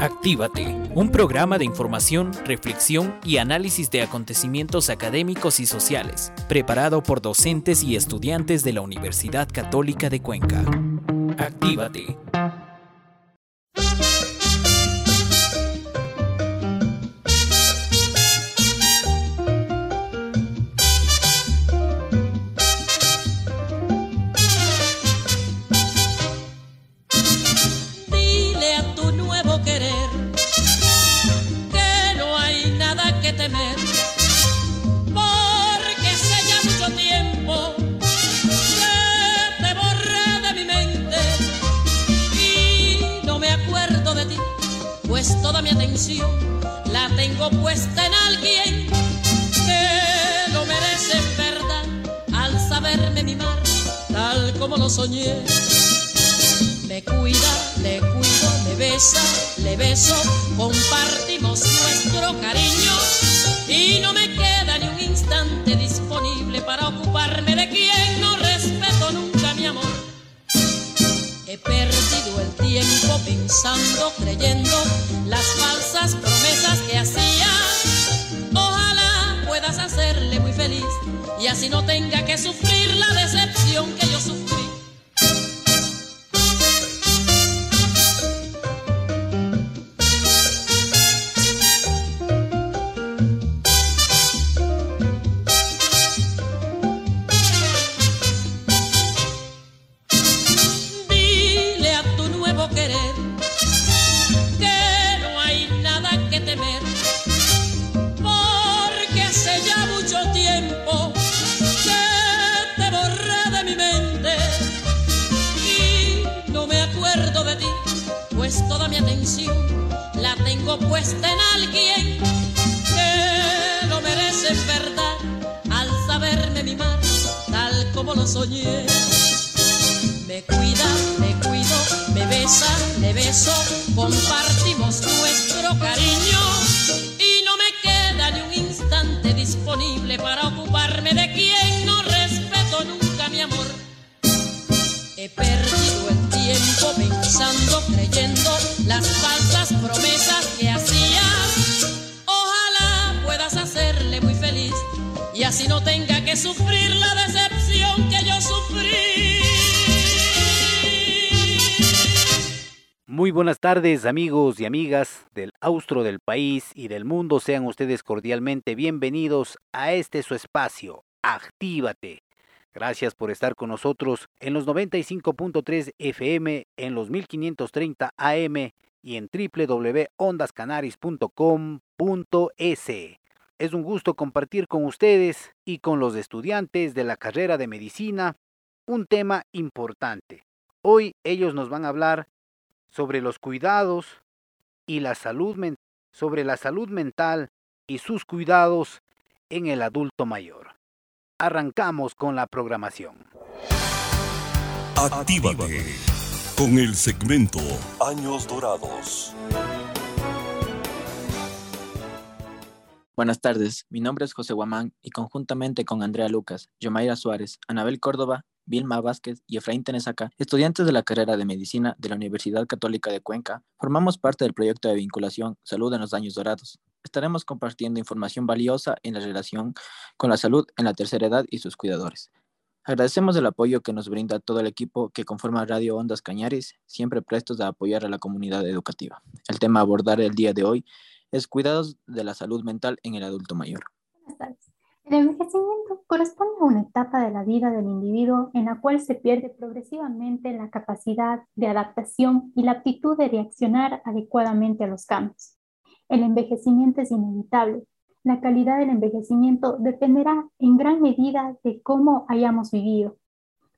Actívate, un programa de información, reflexión y análisis de acontecimientos académicos y sociales, preparado por docentes y estudiantes de la Universidad Católica de Cuenca. Actívate. Toda mi atención la tengo puesta en alguien que lo merece en verdad al saberme mimar tal como lo soñé. Me cuida, le cuido, me besa, le beso, compartimos nuestro cariño y no me queda ni un instante disponible para ocuparme de quien no respeto nunca, mi amor. He perdido el tiempo pensando, creyendo las falsas promesas que hacía. Ojalá puedas hacerle muy feliz y así no tenga que sufrir la decepción que yo sufrí. Toda mi atención la tengo puesta en alguien que lo merece en verdad al saberme mimar tal como lo soñé. Me cuida, le cuido, me besa, le beso, compartimos nuestro cariño y no me queda ni un instante disponible para ocuparme de quien no respeto nunca, mi amor. He perdido el tiempo pensando, creyendo las falsas promesas que hacías. Ojalá puedas hacerle muy feliz y así no tenga que sufrir la decepción que yo sufrí. Muy buenas tardes, amigos y amigas del austro del país y del mundo. Sean ustedes cordialmente bienvenidos a este su espacio, Actívate. Gracias por estar con nosotros en los 95.3 FM, en los 1530 AM y en www.ondascanaris.com.es. Es un gusto compartir con ustedes y con los estudiantes de la carrera de medicina un tema importante. Hoy ellos nos van a hablar sobre los cuidados y la salud mental y sus cuidados en el adulto mayor. Arrancamos con la programación. Actívate con el segmento Años Dorados. Buenas tardes, mi nombre es José Guamán y conjuntamente con Andrea Lucas, Yomaira Suárez, Anabel Córdoba, Vilma Vázquez y Efraín Tenesaca, estudiantes de la carrera de Medicina de la Universidad Católica de Cuenca, formamos parte del proyecto de vinculación Salud en los Años Dorados. Estaremos compartiendo información valiosa en la relación con la salud en la tercera edad y sus cuidadores. Agradecemos el apoyo que nos brinda todo el equipo que conforma Radio Ondas Canarias, siempre prestos a apoyar a la comunidad educativa. El tema a abordar el día de hoy es cuidados de la salud mental en el adulto mayor. El envejecimiento corresponde a una etapa de la vida del individuo en la cual se pierde progresivamente la capacidad de adaptación y la aptitud de reaccionar adecuadamente a los cambios. El envejecimiento es inevitable. La calidad del envejecimiento dependerá en gran medida de cómo hayamos vivido.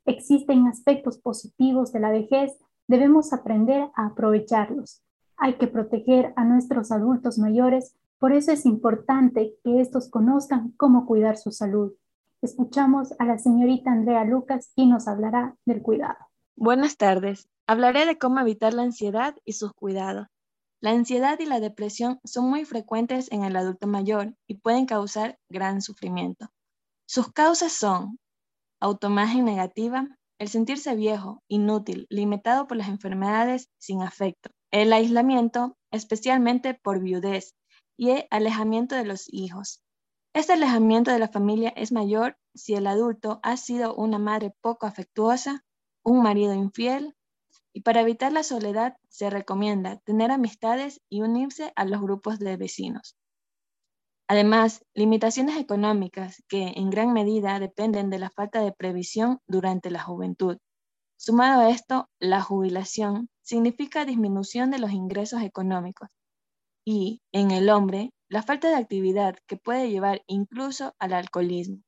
Existen aspectos positivos de la vejez, debemos aprender a aprovecharlos. Hay que proteger a nuestros adultos mayores, por eso es importante que estos conozcan cómo cuidar su salud. Escuchamos a la señorita Andrea Lucas, quien nos hablará del cuidado. Buenas tardes. Hablaré de cómo evitar la ansiedad y sus cuidados. La ansiedad y la depresión son muy frecuentes en el adulto mayor y pueden causar gran sufrimiento. Sus causas son autoimagen negativa, el sentirse viejo, inútil, limitado por las enfermedades, sin afecto, el aislamiento, especialmente por viudez, y el alejamiento de los hijos. Este alejamiento de la familia es mayor si el adulto ha sido una madre poco afectuosa, un marido infiel, y para evitar la soledad se recomienda tener amistades y unirse a los grupos de vecinos. Además, limitaciones económicas que en gran medida dependen de la falta de previsión durante la juventud. Sumado a esto, la jubilación significa disminución de los ingresos económicos y, en el hombre, la falta de actividad que puede llevar incluso al alcoholismo.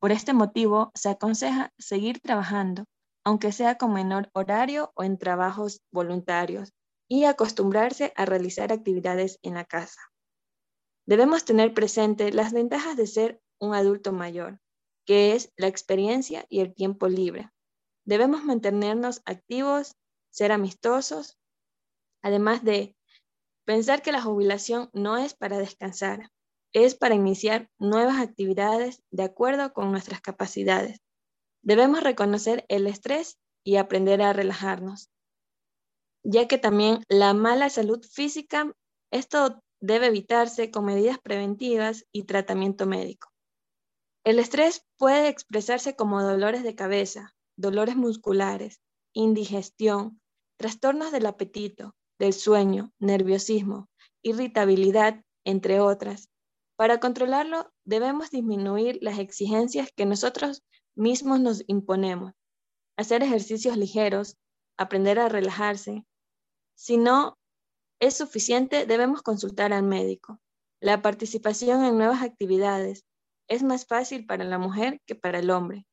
Por este motivo, se aconseja seguir trabajando, aunque sea con menor horario o en trabajos voluntarios, y acostumbrarse a realizar actividades en la casa. Debemos tener presente las ventajas de ser un adulto mayor, que es la experiencia y el tiempo libre. Debemos mantenernos activos, ser amistosos, además de pensar que la jubilación no es para descansar, es para iniciar nuevas actividades de acuerdo con nuestras capacidades. Debemos reconocer el estrés y aprender a relajarnos, ya que también la mala salud física, esto debe evitarse con medidas preventivas y tratamiento médico. El estrés puede expresarse como dolores de cabeza, dolores musculares, indigestión, trastornos del apetito, del sueño, nerviosismo, irritabilidad, entre otras. Para controlarlo, debemos disminuir las exigencias que nosotros mismos nos imponemos, hacer ejercicios ligeros, aprender a relajarse. Si no es suficiente, debemos consultar al médico. La participación en nuevas actividades es más fácil para la mujer que para el hombre.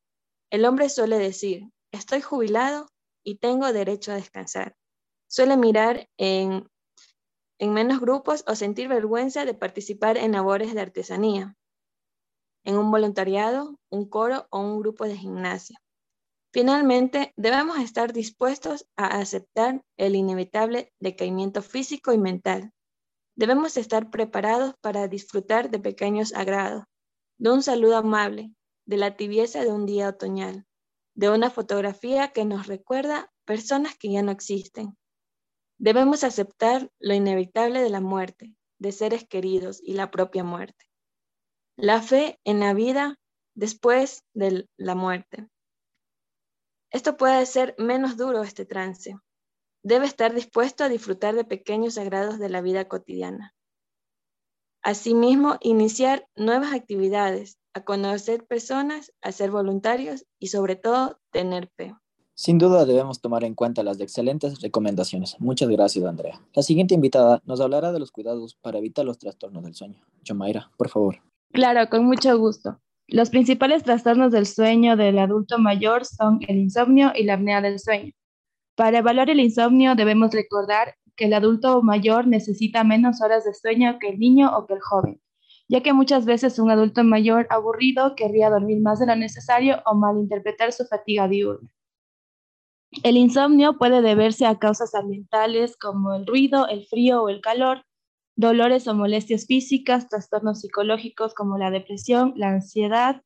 El hombre suele decir, estoy jubilado y tengo derecho a descansar. Suele mirar en menos grupos o sentir vergüenza de participar en labores de artesanía, en un voluntariado, un coro o un grupo de gimnasia. Finalmente, debemos estar dispuestos a aceptar el inevitable decaimiento físico y mental. Debemos estar preparados para disfrutar de pequeños agrados, de un saludo amable, de la tibieza de un día otoñal, de una fotografía que nos recuerda personas que ya no existen. Debemos aceptar lo inevitable de la muerte, de seres queridos y la propia muerte. La fe en la vida después de la muerte. Esto puede ser menos duro este trance. Debe estar dispuesto a disfrutar de pequeños agrados de la vida cotidiana. Asimismo, iniciar nuevas actividades, a conocer personas, a ser voluntarios y sobre todo tener fe. Sin duda debemos tomar en cuenta las excelentes recomendaciones. Muchas gracias, Andrea. La siguiente invitada nos hablará de los cuidados para evitar los trastornos del sueño. Yomaira, por favor. Claro, con mucho gusto. Los principales trastornos del sueño del adulto mayor son el insomnio y la apnea del sueño. Para evaluar el insomnio debemos recordar que el adulto mayor necesita menos horas de sueño que el niño o que el joven, ya que muchas veces un adulto mayor aburrido querría dormir más de lo necesario o malinterpretar su fatiga diurna. El insomnio puede deberse a causas ambientales como el ruido, el frío o el calor, dolores o molestias físicas, trastornos psicológicos como la depresión, la ansiedad,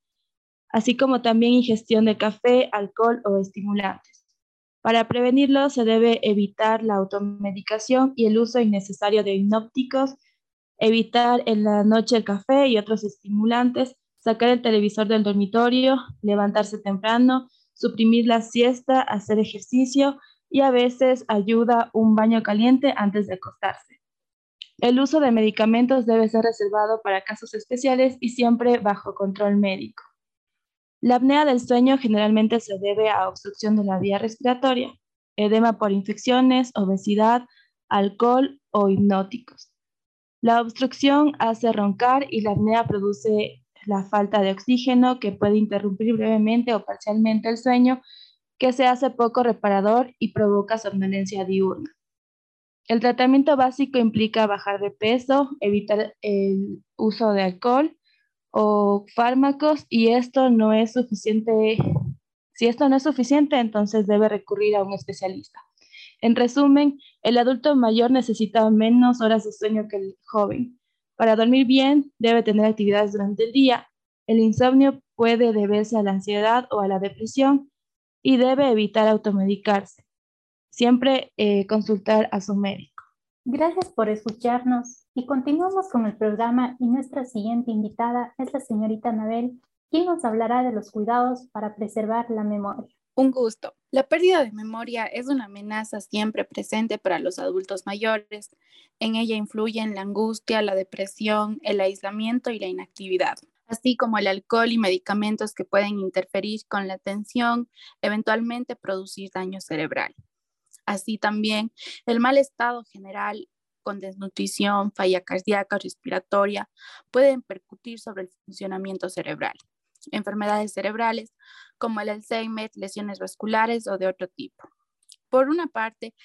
así como también ingestión de café, alcohol o estimulantes. Para prevenirlo se debe evitar la automedicación y el uso innecesario de hipnóticos, evitar en la noche el café y otros estimulantes, sacar el televisor del dormitorio, levantarse temprano, suprimir la siesta, hacer ejercicio y a veces ayuda un baño caliente antes de acostarse. El uso de medicamentos debe ser reservado para casos especiales y siempre bajo control médico. La apnea del sueño generalmente se debe a obstrucción de la vía respiratoria, edema por infecciones, obesidad, alcohol o hipnóticos. La obstrucción hace roncar y la apnea produce la falta de oxígeno que puede interrumpir brevemente o parcialmente el sueño, que se hace poco reparador y provoca somnolencia diurna. El tratamiento básico implica bajar de peso, evitar el uso de alcohol o fármacos, y esto no es suficiente. Si esto no es suficiente, entonces debe recurrir a un especialista. En resumen, el adulto mayor necesita menos horas de sueño que el joven. Para dormir bien, debe tener actividades durante el día. El insomnio puede deberse a la ansiedad o a la depresión y debe evitar automedicarse. Siempre consultar a su médico. Gracias por escucharnos y continuamos con el programa y nuestra siguiente invitada es la señorita Anabel, quien nos hablará de los cuidados para preservar la memoria. Un gusto. La pérdida de memoria es una amenaza siempre presente para los adultos mayores. En ella influyen la angustia, la depresión, el aislamiento y la inactividad, así como el alcohol y medicamentos que pueden interferir con la atención, eventualmente producir daño cerebral. Así también el mal estado general con desnutrición, falla cardíaca, respiratoria, pueden percutir sobre el funcionamiento cerebral. Enfermedades cerebrales como el Alzheimer, lesiones vasculares o de otro tipo. Por una parte,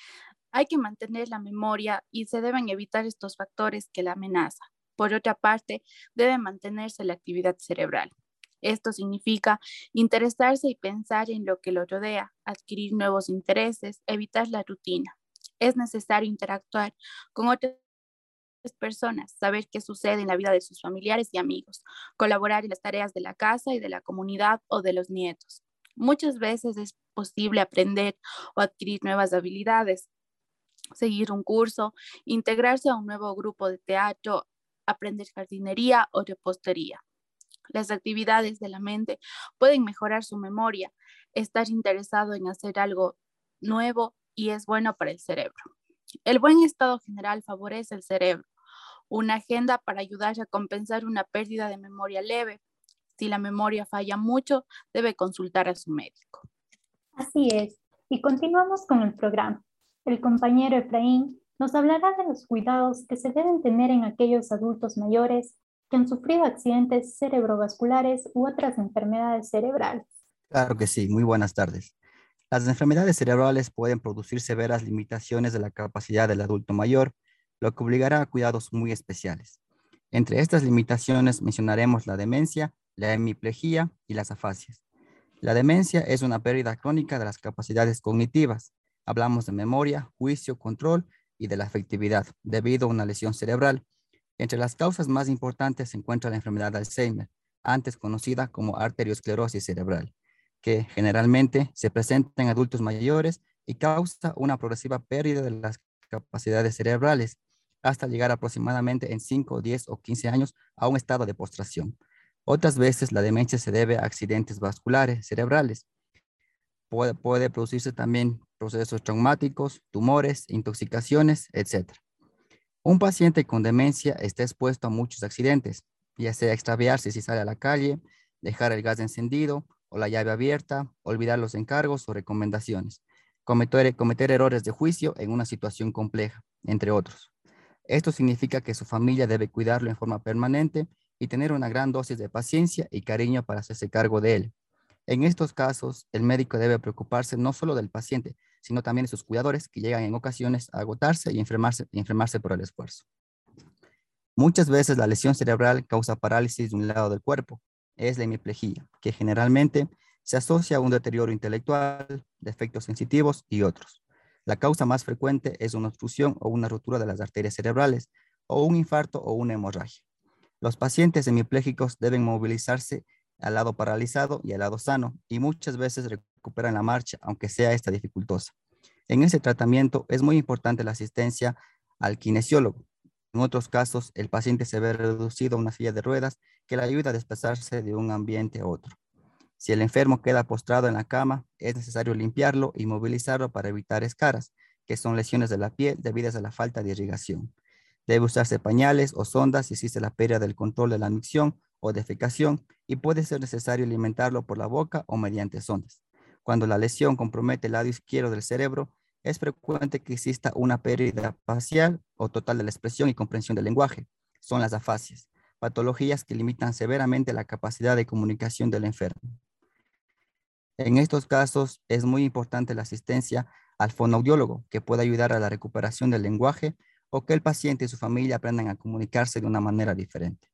hay que mantener la memoria y se deben evitar estos factores que la amenazan. Por otra parte, debe mantenerse la actividad cerebral. Esto significa interesarse y pensar en lo que lo rodea, adquirir nuevos intereses, evitar la rutina. Es necesario interactuar con otras personas, saber qué sucede en la vida de sus familiares y amigos, colaborar en las tareas de la casa y de la comunidad o de los nietos. Muchas veces es posible aprender o adquirir nuevas habilidades, seguir un curso, integrarse a un nuevo grupo de teatro, aprender jardinería o repostería. Las actividades de la mente pueden mejorar su memoria, estar interesado en hacer algo nuevo y es bueno para el cerebro. El buen estado general favorece el cerebro, una agenda para ayudar a compensar una pérdida de memoria leve. Si la memoria falla mucho, debe consultar a su médico. Así es, y continuamos con el programa. El compañero Efraín nos hablará de los cuidados que se deben tener en aquellos adultos mayores que han sufrido accidentes cerebrovasculares u otras enfermedades cerebrales. Claro que sí, muy buenas tardes. Las enfermedades cerebrales pueden producir severas limitaciones de la capacidad del adulto mayor, lo que obligará a cuidados muy especiales. Entre estas limitaciones mencionaremos la demencia, la hemiplejía y las afasias. La demencia es una pérdida crónica de las capacidades cognitivas. Hablamos de memoria, juicio, control y de la afectividad, debido a una lesión cerebral. Entre las causas más importantes se encuentra la enfermedad de Alzheimer, antes conocida como arteriosclerosis cerebral, que generalmente se presenta en adultos mayores y causa una progresiva pérdida de las capacidades cerebrales hasta llegar aproximadamente en 5, 10 o 15 años a un estado de postración. Otras veces la demencia se debe a accidentes vasculares cerebrales. Puede producirse también procesos traumáticos, tumores, intoxicaciones, etc. Un paciente con demencia está expuesto a muchos accidentes, ya sea extraviarse si sale a la calle, dejar el gas encendido o la llave abierta, olvidar los encargos o recomendaciones, cometer errores de juicio en una situación compleja, entre otros. Esto significa que su familia debe cuidarlo en forma permanente y tener una gran dosis de paciencia y cariño para hacerse cargo de él. En estos casos, el médico debe preocuparse no solo del paciente, sino también de sus cuidadores que llegan en ocasiones a agotarse y enfermarse por el esfuerzo. Muchas veces la lesión cerebral causa parálisis de un lado del cuerpo, es la hemiplejía, que generalmente se asocia a un deterioro intelectual, defectos sensitivos y otros. La causa más frecuente es una obstrucción o una rotura de las arterias cerebrales, o un infarto o una hemorragia. Los pacientes hemipléjicos deben movilizarse al lado paralizado y al lado sano, y muchas veces recuperan la marcha, aunque sea esta dificultosa. En este tratamiento es muy importante la asistencia al kinesiólogo. En otros casos, el paciente se ve reducido a una silla de ruedas que le ayuda a desplazarse de un ambiente a otro. Si el enfermo queda postrado en la cama, es necesario limpiarlo y movilizarlo para evitar escaras, que son lesiones de la piel debidas a la falta de irrigación. Debe usarse pañales o sondas si existe la pérdida del control de la micción o defecación y puede ser necesario alimentarlo por la boca o mediante sondas. Cuando la lesión compromete el lado izquierdo del cerebro, es frecuente que exista una pérdida parcial o total de la expresión y comprensión del lenguaje. Son las afasias, patologías que limitan severamente la capacidad de comunicación del enfermo. En estos casos es muy importante la asistencia al fonoaudiólogo, que puede ayudar a la recuperación del lenguaje o que el paciente y su familia aprendan a comunicarse de una manera diferente.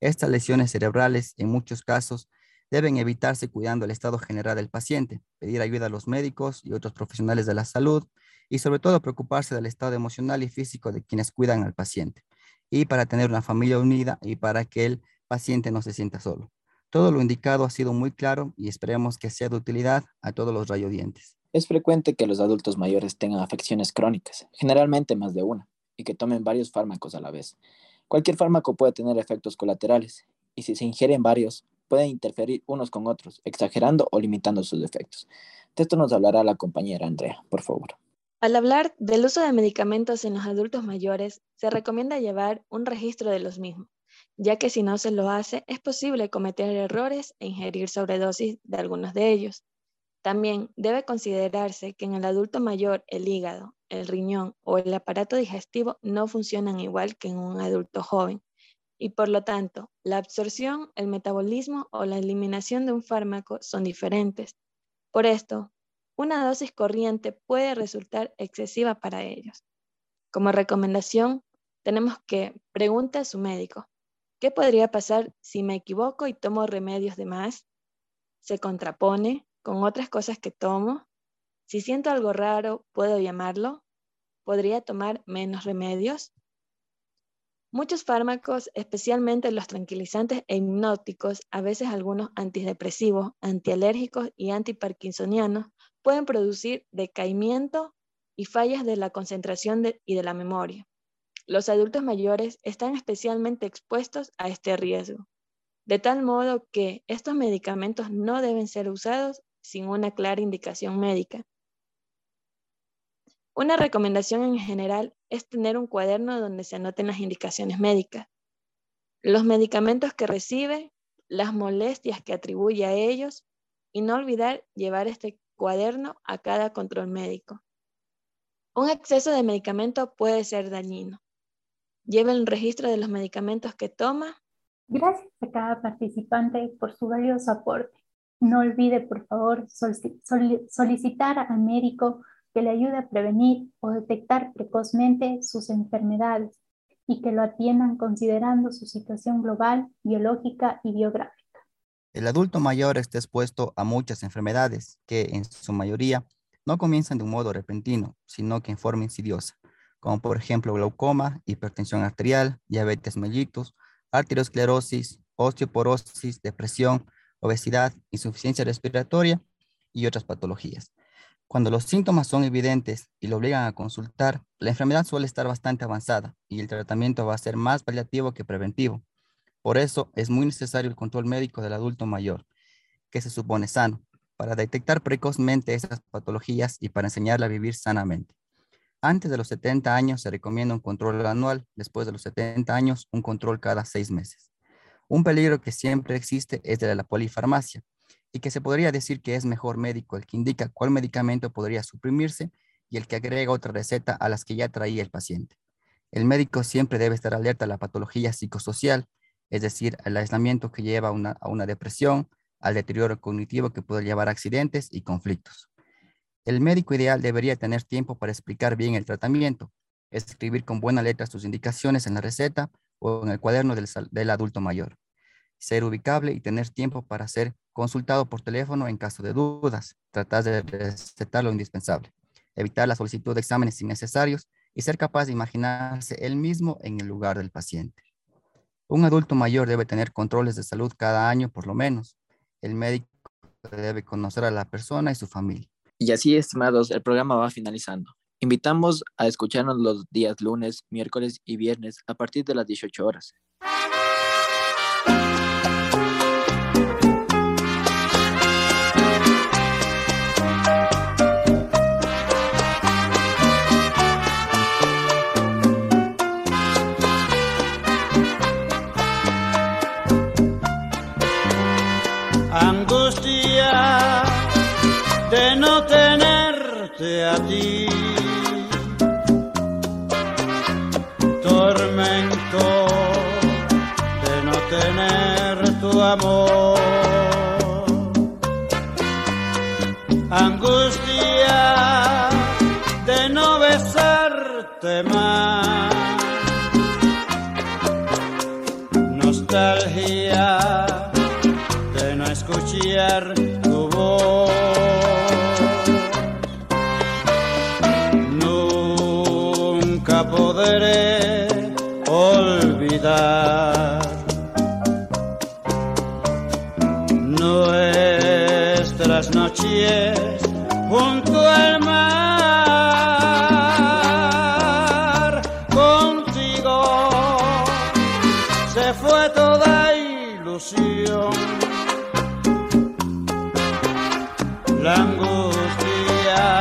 Estas lesiones cerebrales, en muchos casos, deben evitarse cuidando el estado general del paciente, pedir ayuda a los médicos y otros profesionales de la salud y sobre todo preocuparse del estado emocional y físico de quienes cuidan al paciente y para tener una familia unida y para que el paciente no se sienta solo. Todo lo indicado ha sido muy claro y esperemos que sea de utilidad a todos los radiodientes. Es frecuente que los adultos mayores tengan afecciones crónicas, generalmente más de una. y que tomen varios fármacos a la vez. Cualquier fármaco puede tener efectos colaterales, y si se ingieren varios, pueden interferir unos con otros, exagerando o limitando sus efectos. De esto nos hablará la compañera Andrea, por favor. Al hablar del uso de medicamentos en los adultos mayores, se recomienda llevar un registro de los mismos, ya que si no se lo hace, es posible cometer errores e ingerir sobredosis de algunos de ellos. También debe considerarse que en el adulto mayor el hígado, el riñón o el aparato digestivo no funcionan igual que en un adulto joven, y por lo tanto, la absorción, el metabolismo o la eliminación de un fármaco son diferentes. Por esto, una dosis corriente puede resultar excesiva para ellos. Como recomendación, tenemos que preguntar a su médico, ¿qué podría pasar si me equivoco y tomo remedios de más? ¿Se contrapone con otras cosas que tomo? Si siento algo raro, ¿puedo llamarlo? ¿Podría tomar menos remedios? Muchos fármacos, especialmente los tranquilizantes e hipnóticos, a veces algunos antidepresivos, antialérgicos y antiparkinsonianos, pueden producir decaimiento y fallas de la concentración y de la memoria. Los adultos mayores están especialmente expuestos a este riesgo, de tal modo que estos medicamentos no deben ser usados sin una clara indicación médica. Una recomendación en general es tener un cuaderno donde se anoten las indicaciones médicas, los medicamentos que recibe, las molestias que atribuye a ellos, y no olvidar llevar este cuaderno a cada control médico. Un exceso de medicamento puede ser dañino. Lleve el registro de los medicamentos que toma. Gracias a cada participante por su valioso aporte. No olvide, por favor, solicitar al médico que le ayude a prevenir o detectar precozmente sus enfermedades y que lo atiendan considerando su situación global, biológica y biográfica. El adulto mayor está expuesto a muchas enfermedades que, en su mayoría, no comienzan de un modo repentino, sino que en forma insidiosa, como por ejemplo glaucoma, hipertensión arterial, diabetes mellitus, arteriosclerosis, osteoporosis, depresión, obesidad, insuficiencia respiratoria y otras patologías. Cuando los síntomas son evidentes y lo obligan a consultar, la enfermedad suele estar bastante avanzada y el tratamiento va a ser más paliativo que preventivo. Por eso es muy necesario el control médico del adulto mayor, que se supone sano, para detectar precozmente esas patologías y para enseñarle a vivir sanamente. Antes de los 70 años se recomienda un control anual, después de los 70 años un control cada 6 meses. Un peligro que siempre existe es el de la polifarmacia, y que se podría decir que es mejor médico el que indica cuál medicamento podría suprimirse y el que agrega otra receta a las que ya traía el paciente. El médico siempre debe estar alerta a la patología psicosocial, es decir, al aislamiento que lleva a una depresión, al deterioro cognitivo que puede llevar a accidentes y conflictos. El médico ideal debería tener tiempo para explicar bien el tratamiento, escribir con buena letra sus indicaciones en la receta o en el cuaderno del adulto mayor, ser ubicable y tener tiempo para ser consultado por teléfono en caso de dudas, tratar de recetar lo indispensable, evitar la solicitud de exámenes innecesarios y ser capaz de imaginarse él mismo en el lugar del paciente. Un adulto mayor debe tener controles de salud cada año por lo menos. El médico debe conocer a la persona y su familia. Y así, estimados, el programa va finalizando. Invitamos a escucharnos los días lunes, miércoles y viernes a partir de las 18 horas. Angustia de no tenerte a ti, tormento de no tener tu amor, angustia de no besarte más, nostalgia escuchar tu voz, nunca podré olvidar nuestras noches junto al mar. ilusión, la angustia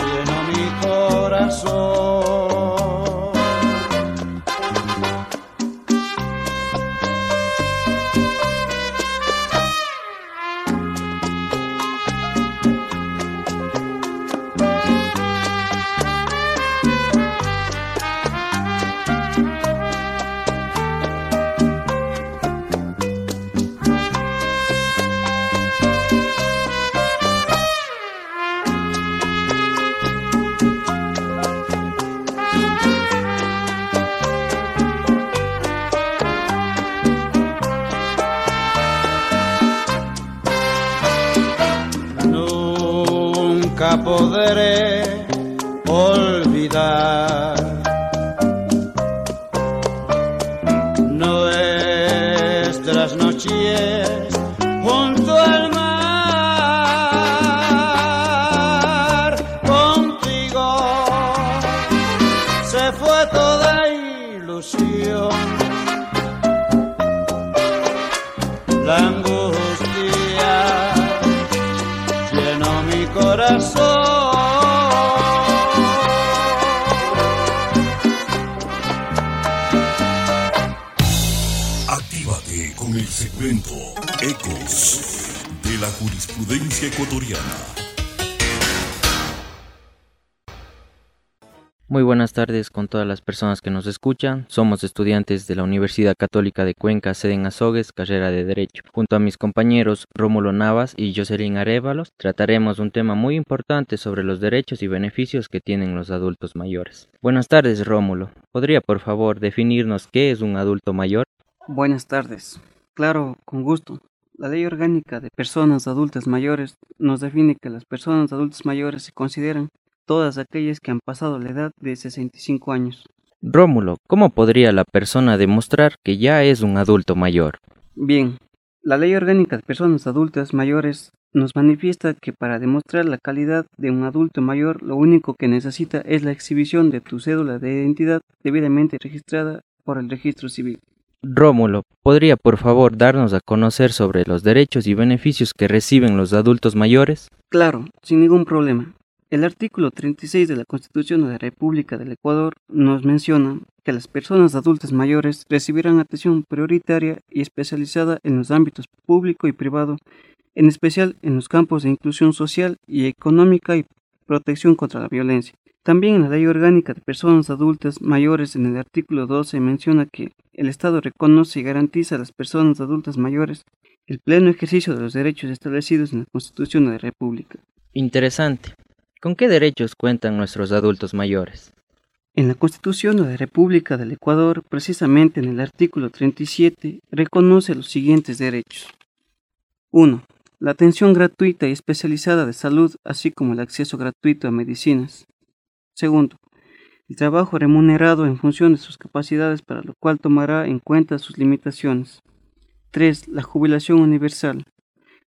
llenó mi corazón. Nunca podré olvidar, nuestras noches junto al mar. Contigo se fue toda ilusión, la angustia llenó mi corazón. Actívate con el segmento Ecos de la jurisprudencia ecuatoriana. Muy buenas tardes con todas las personas que nos escuchan. Somos estudiantes de la Universidad Católica de Cuenca, sede en Azogues, carrera de Derecho. Junto a mis compañeros Rómulo Navas y Jocelyn Arévalo, trataremos un tema muy importante sobre los derechos y beneficios que tienen los adultos mayores. Buenas tardes, Rómulo. ¿Podría, por favor, definirnos qué es un adulto mayor? Buenas tardes. Claro, con gusto. La Ley Orgánica de Personas Adultas Mayores nos define que las personas adultas mayores se consideran todas aquellas que han pasado la edad de 65 años. Rómulo, ¿cómo podría la persona demostrar que ya es un adulto mayor? Bien, la Ley Orgánica de Personas Adultas Mayores nos manifiesta que para demostrar la calidad de un adulto mayor, lo único que necesita es la exhibición de tu cédula de identidad debidamente registrada por el Registro Civil. Rómulo, ¿podría por favor darnos a conocer sobre los derechos y beneficios que reciben los adultos mayores? Claro, sin ningún problema. El artículo 36 de la Constitución de la República del Ecuador nos menciona que las personas adultas mayores recibirán atención prioritaria y especializada en los ámbitos público y privado, en especial en los campos de inclusión social y económica y protección contra la violencia. También en la Ley Orgánica de Personas Adultas Mayores, en el artículo 12, menciona que el Estado reconoce y garantiza a las personas adultas mayores el pleno ejercicio de los derechos establecidos en la Constitución de la República. Interesante. ¿Con qué derechos cuentan nuestros adultos mayores? En la Constitución de la República del Ecuador, precisamente en el artículo 37, reconoce los siguientes derechos. 1. La atención gratuita y especializada de salud, así como el acceso gratuito a medicinas. 2. El trabajo remunerado en función de sus capacidades, para lo cual tomará en cuenta sus limitaciones. 3. La jubilación universal.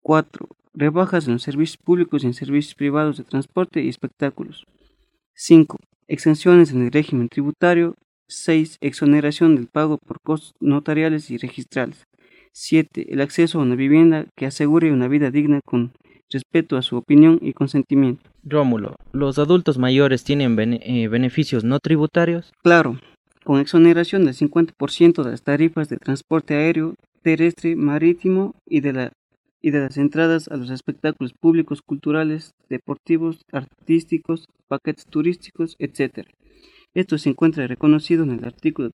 4. Rebajas en los servicios públicos y en servicios privados de transporte y espectáculos. 5. Exenciones en el régimen tributario. 6. Exoneración del pago por costos notariales y registrales. 7. El acceso a una vivienda que asegure una vida digna con respeto a su opinión y consentimiento. Rómulo, ¿los adultos mayores tienen beneficios no tributarios? Claro, con exoneración del 50% de las tarifas de transporte aéreo, terrestre, marítimo y de las entradas a los espectáculos públicos, culturales, deportivos, artísticos, paquetes turísticos, etc. Esto se encuentra reconocido en el artículo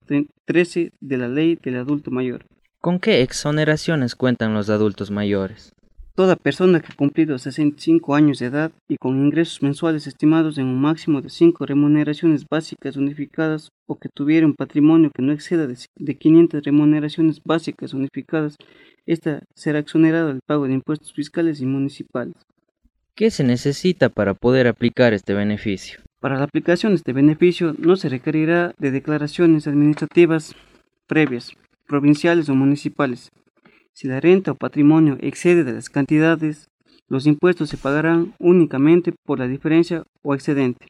13 de la Ley del Adulto Mayor. ¿Con qué exoneraciones cuentan los adultos mayores? Toda persona que ha cumplido 65 años de edad y con ingresos mensuales estimados en un máximo de 5 remuneraciones básicas unificadas, o que tuviera un patrimonio que no exceda de 500 remuneraciones básicas unificadas, esta será exonerada del pago de impuestos fiscales y municipales. ¿Qué se necesita para poder aplicar este beneficio? Para la aplicación de este beneficio no se requerirá de declaraciones administrativas previas, provinciales o municipales. Si la renta o patrimonio excede de las cantidades, los impuestos se pagarán únicamente por la diferencia o excedente.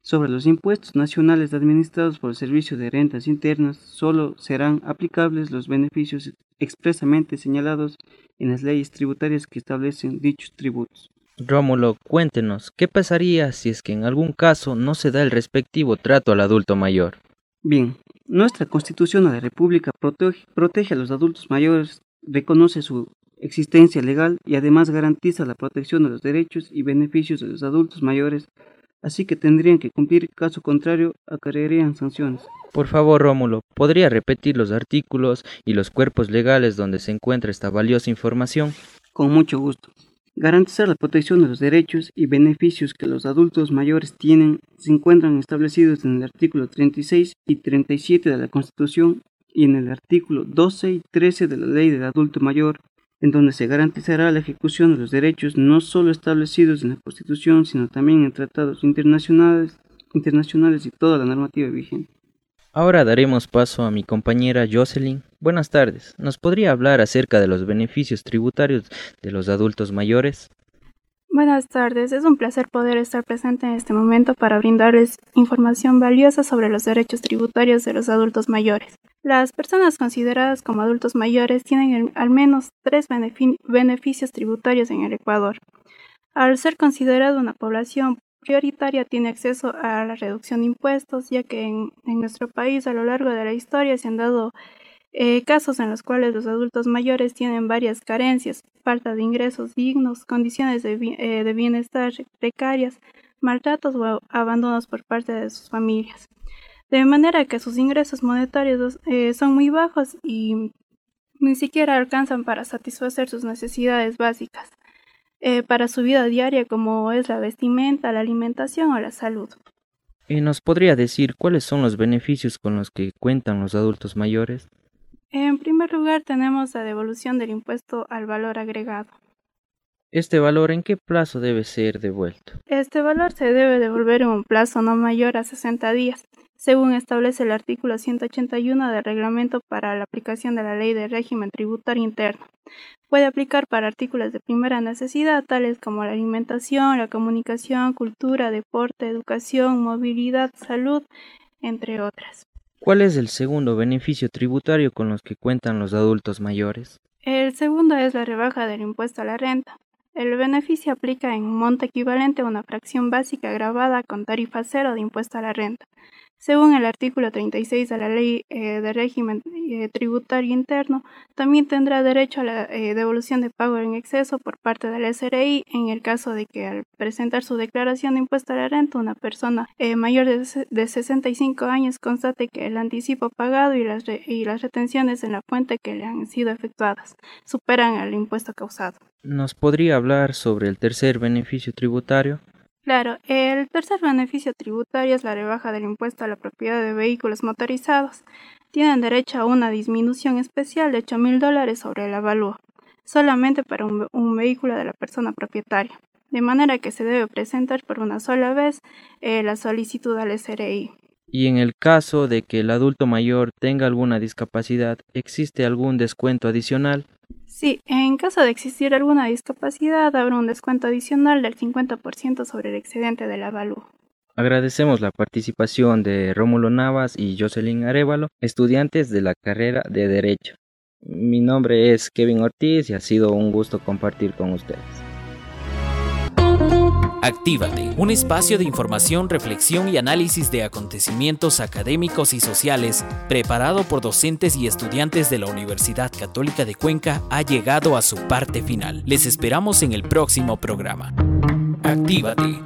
Sobre los impuestos nacionales administrados por el Servicio de Rentas Internas, solo serán aplicables los beneficios expresamente señalados en las leyes tributarias que establecen dichos tributos. Rómulo, cuéntenos, ¿qué pasaría si es que en algún caso no se da el respectivo trato al adulto mayor? Bien, nuestra Constitución de la República protege a los adultos mayores, reconoce su existencia legal y además garantiza la protección de los derechos y beneficios de los adultos mayores, así que tendrían que cumplir, caso contrario, acarrearían sanciones. Por favor, Rómulo, ¿podría repetir los artículos y los cuerpos legales donde se encuentra esta valiosa información? Con mucho gusto. Garantizar la protección de los derechos y beneficios que los adultos mayores tienen se encuentran establecidos en el artículo 36 y 37 de la Constitución y en el artículo 12 y 13 de la Ley del Adulto Mayor, en donde se garantizará la ejecución de los derechos no solo establecidos en la Constitución, sino también en tratados internacionales y toda la normativa vigente. Ahora daremos paso a mi compañera Jocelyn. Buenas tardes. ¿Nos podría hablar acerca de los beneficios tributarios de los adultos mayores? Buenas tardes. Es un placer poder estar presente en este momento para brindarles información valiosa sobre los derechos tributarios de los adultos mayores. Las personas consideradas como adultos mayores tienen al menos 3 beneficios tributarios en el Ecuador. Al ser considerada una población prioritaria tiene acceso a la reducción de impuestos, ya que en nuestro país a lo largo de la historia se han dado casos en los cuales los adultos mayores tienen varias carencias, falta de ingresos dignos, condiciones de bienestar precarias, maltratos o abandonos por parte de sus familias, de manera que sus ingresos monetarios son muy bajos y ni siquiera alcanzan para satisfacer sus necesidades básicas para su vida diaria, como es la vestimenta, la alimentación o la salud. ¿Nos podría decir cuáles son los beneficios con los que cuentan los adultos mayores? En primer lugar, tenemos la devolución del impuesto al valor agregado. ¿Este valor en qué plazo debe ser devuelto? Este valor se debe devolver en un plazo no mayor a 60 días, según establece el artículo 181 del Reglamento para la aplicación de la Ley de Régimen Tributario Interno. Puede aplicar para artículos de primera necesidad, tales como la alimentación, la comunicación, cultura, deporte, educación, movilidad, salud, entre otras. ¿Cuál es el segundo beneficio tributario con los que cuentan los adultos mayores? El segundo es la rebaja del impuesto a la renta. El beneficio aplica en un monto equivalente a una fracción básica gravada con tarifa cero de impuesto a la renta. Según el artículo 36 de la Ley de Régimen Tributario Interno, también tendrá derecho a la devolución de pago en exceso por parte del SRI en el caso de que al presentar su declaración de impuesto a la renta una persona mayor de 65 años constate que el anticipo pagado y las retenciones en la fuente que le han sido efectuadas superan al impuesto causado. ¿Nos podría hablar sobre el tercer beneficio tributario? Claro, el tercer beneficio tributario es la rebaja del impuesto a la propiedad de vehículos motorizados. Tienen derecho a una disminución especial de $8,000 sobre el avalúo, solamente para un vehículo de la persona propietaria, de manera que se debe presentar por una sola vez la solicitud al SRI. Y en el caso de que el adulto mayor tenga alguna discapacidad, ¿existe algún descuento adicional? Sí, en caso de existir alguna discapacidad, habrá un descuento adicional del 50% sobre el excedente del avalúo. Agradecemos la participación de Rómulo Navas y Jocelyn Arévalo, estudiantes de la carrera de Derecho. Mi nombre es Kevin Ortiz y ha sido un gusto compartir con ustedes. Actívate, un espacio de información, reflexión y análisis de acontecimientos académicos y sociales, preparado por docentes y estudiantes de la Universidad Católica de Cuenca, ha llegado a su parte final. Les esperamos en el próximo programa. Actívate.